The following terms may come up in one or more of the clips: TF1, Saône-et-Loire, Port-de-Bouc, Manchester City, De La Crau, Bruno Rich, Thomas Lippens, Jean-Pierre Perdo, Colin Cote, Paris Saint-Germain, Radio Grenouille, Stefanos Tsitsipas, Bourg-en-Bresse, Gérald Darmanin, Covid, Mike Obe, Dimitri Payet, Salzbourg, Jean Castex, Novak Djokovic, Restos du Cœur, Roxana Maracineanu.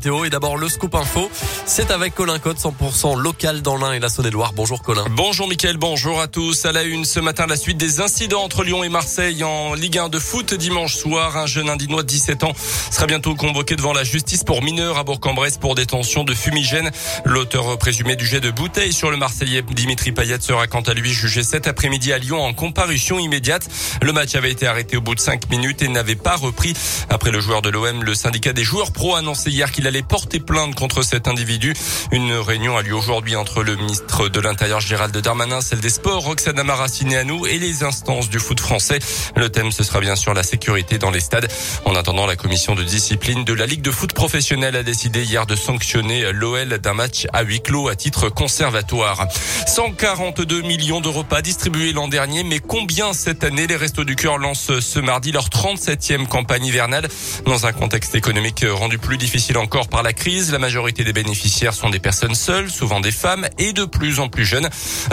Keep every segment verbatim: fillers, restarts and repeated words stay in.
Théo et d'abord le scoop info, c'est avec Colin Cote, cent pour cent local dans l'Ain et la Saône-et-Loire. Bonjour Colin. Bonjour Mickaël, bonjour à tous. À la une ce matin, la suite des incidents entre Lyon et Marseille en Ligue un de foot dimanche soir. Un jeune Indinois de dix-sept ans sera bientôt convoqué devant la justice pour mineur à Bourg-en-Bresse pour détention de fumigène. L'auteur présumé du jet de bouteille sur le Marseillais Dimitri Payet sera quant à lui jugé cet après-midi à Lyon en comparution immédiate. Le match avait été arrêté au bout de cinq minutes et n'avait pas repris. Après le joueur de l'O M, le syndicat des joueurs pro a annoncé hier qu'il allait porter plainte contre cet individu. Une réunion a lieu aujourd'hui entre le ministre de l'Intérieur Gérald Darmanin, celle des Sports Roxana Maracineanu et les instances du foot français. Le thème, ce sera bien sûr la sécurité dans les stades. En attendant, la commission de discipline de la Ligue de foot professionnelle a décidé hier de sanctionner l'O L d'un match à huis clos à titre conservatoire. cent quarante-deux millions de repas distribués l'an dernier, mais combien cette année? Les Restos du Cœur lancent ce mardi leur trente-septième campagne hivernale. Dans un contexte économique rendu plus difficile encore par la crise, la majorité des bénéficiaires sont des personnes seules, souvent des femmes et de plus en plus jeunes.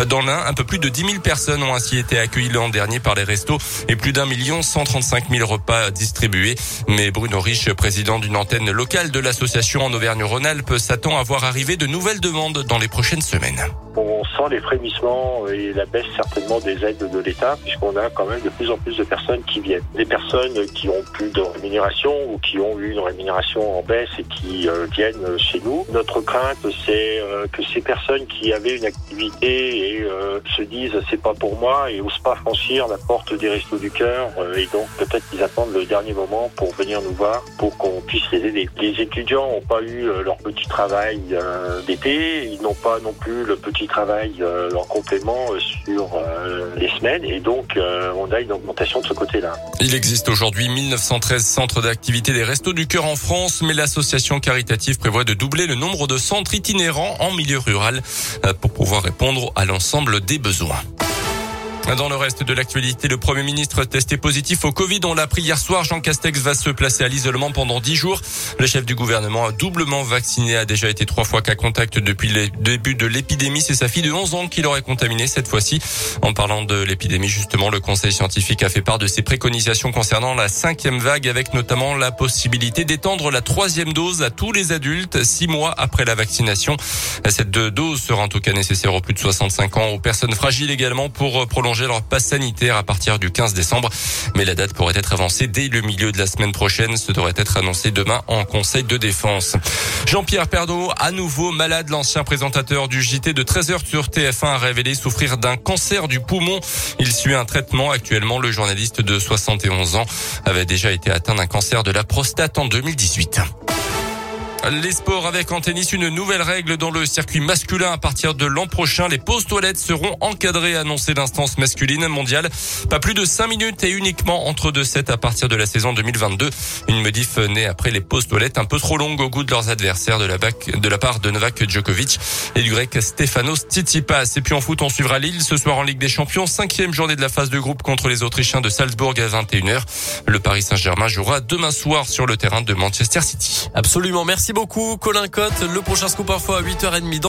Dans l'Ain, un peu plus de dix mille personnes ont ainsi été accueillies l'an dernier par les restos et plus d'un million cent trente-cinq mille repas distribués. Mais Bruno Rich, président d'une antenne locale de l'association en Auvergne-Rhône-Alpes, s'attend à voir arriver de nouvelles demandes dans les prochaines semaines. On sent les frémissements et la baisse certainement des aides de l'État, puisqu'on a quand même de plus en plus de personnes qui viennent. Des personnes qui ont plus de rémunération ou qui ont eu une rémunération en baisse et qui viennent chez nous. Notre crainte, c'est que ces personnes qui avaient une activité et se disent c'est pas pour moi et n'osent pas franchir la porte des Restos du Cœur, et donc peut-être qu'ils attendent le dernier moment pour venir nous voir pour qu'on puisse les aider. Les étudiants n'ont pas eu leur petit travail d'été, ils n'ont pas non plus le petit travail, leur complément sur les semaines, et donc on a une augmentation de ce côté-là. Il existe aujourd'hui mille neuf cent treize centres d'activité des Restos du Cœur en France, mais l'association caritative prévoit de doubler le nombre de centres itinérants en milieu rural pour pouvoir répondre à l'ensemble des besoins. Dans le reste de l'actualité, le Premier ministre testé positif au Covid. On l'a appris hier soir. Jean Castex va se placer à l'isolement pendant dix jours. Le chef du gouvernement, doublement vacciné, a déjà été trois fois cas contact depuis le début de l'épidémie. C'est sa fille de onze ans qui l'aurait contaminé cette fois-ci. En parlant de l'épidémie, justement, le conseil scientifique a fait part de ses préconisations concernant la cinquième vague, avec notamment la possibilité d'étendre la troisième dose à tous les adultes six mois après la vaccination. Cette dose sera en tout cas nécessaire aux plus de soixante-cinq ans, aux personnes fragiles également, pour prolonger leur passe sanitaire à partir du quinze décembre. Mais la date pourrait être avancée dès le milieu de la semaine prochaine. Ce devrait être annoncé demain en Conseil de défense. Jean-Pierre Perdo, à nouveau malade, l'ancien présentateur du J T de treize heures sur T F un a révélé souffrir d'un cancer du poumon. Il suit un traitement actuellement. Le journaliste de soixante et onze ans avait déjà été atteint d'un cancer de la prostate en deux mille dix-huit. Les sports avec en tennis une nouvelle règle dans le circuit masculin. À partir de l'an prochain, les pauses toilettes seront encadrées, annoncé l'instance masculine mondiale. Pas plus de cinq minutes et uniquement entre deux sets à partir de la saison deux mille vingt-deux. Une modif née après les pauses toilettes un peu trop longues au goût de leurs adversaires de la, bac, de la part de Novak Djokovic et du grec Stefanos Tsitsipas. Et puis en foot, on suivra Lille ce soir en Ligue des Champions. Cinquième journée de la phase de groupe contre les Autrichiens de Salzbourg à vingt et une heures. Le Paris Saint-Germain jouera demain soir sur le terrain de Manchester City. Absolument, merci beaucoup Colin Cote, le prochain scoop info à huit heures trente dans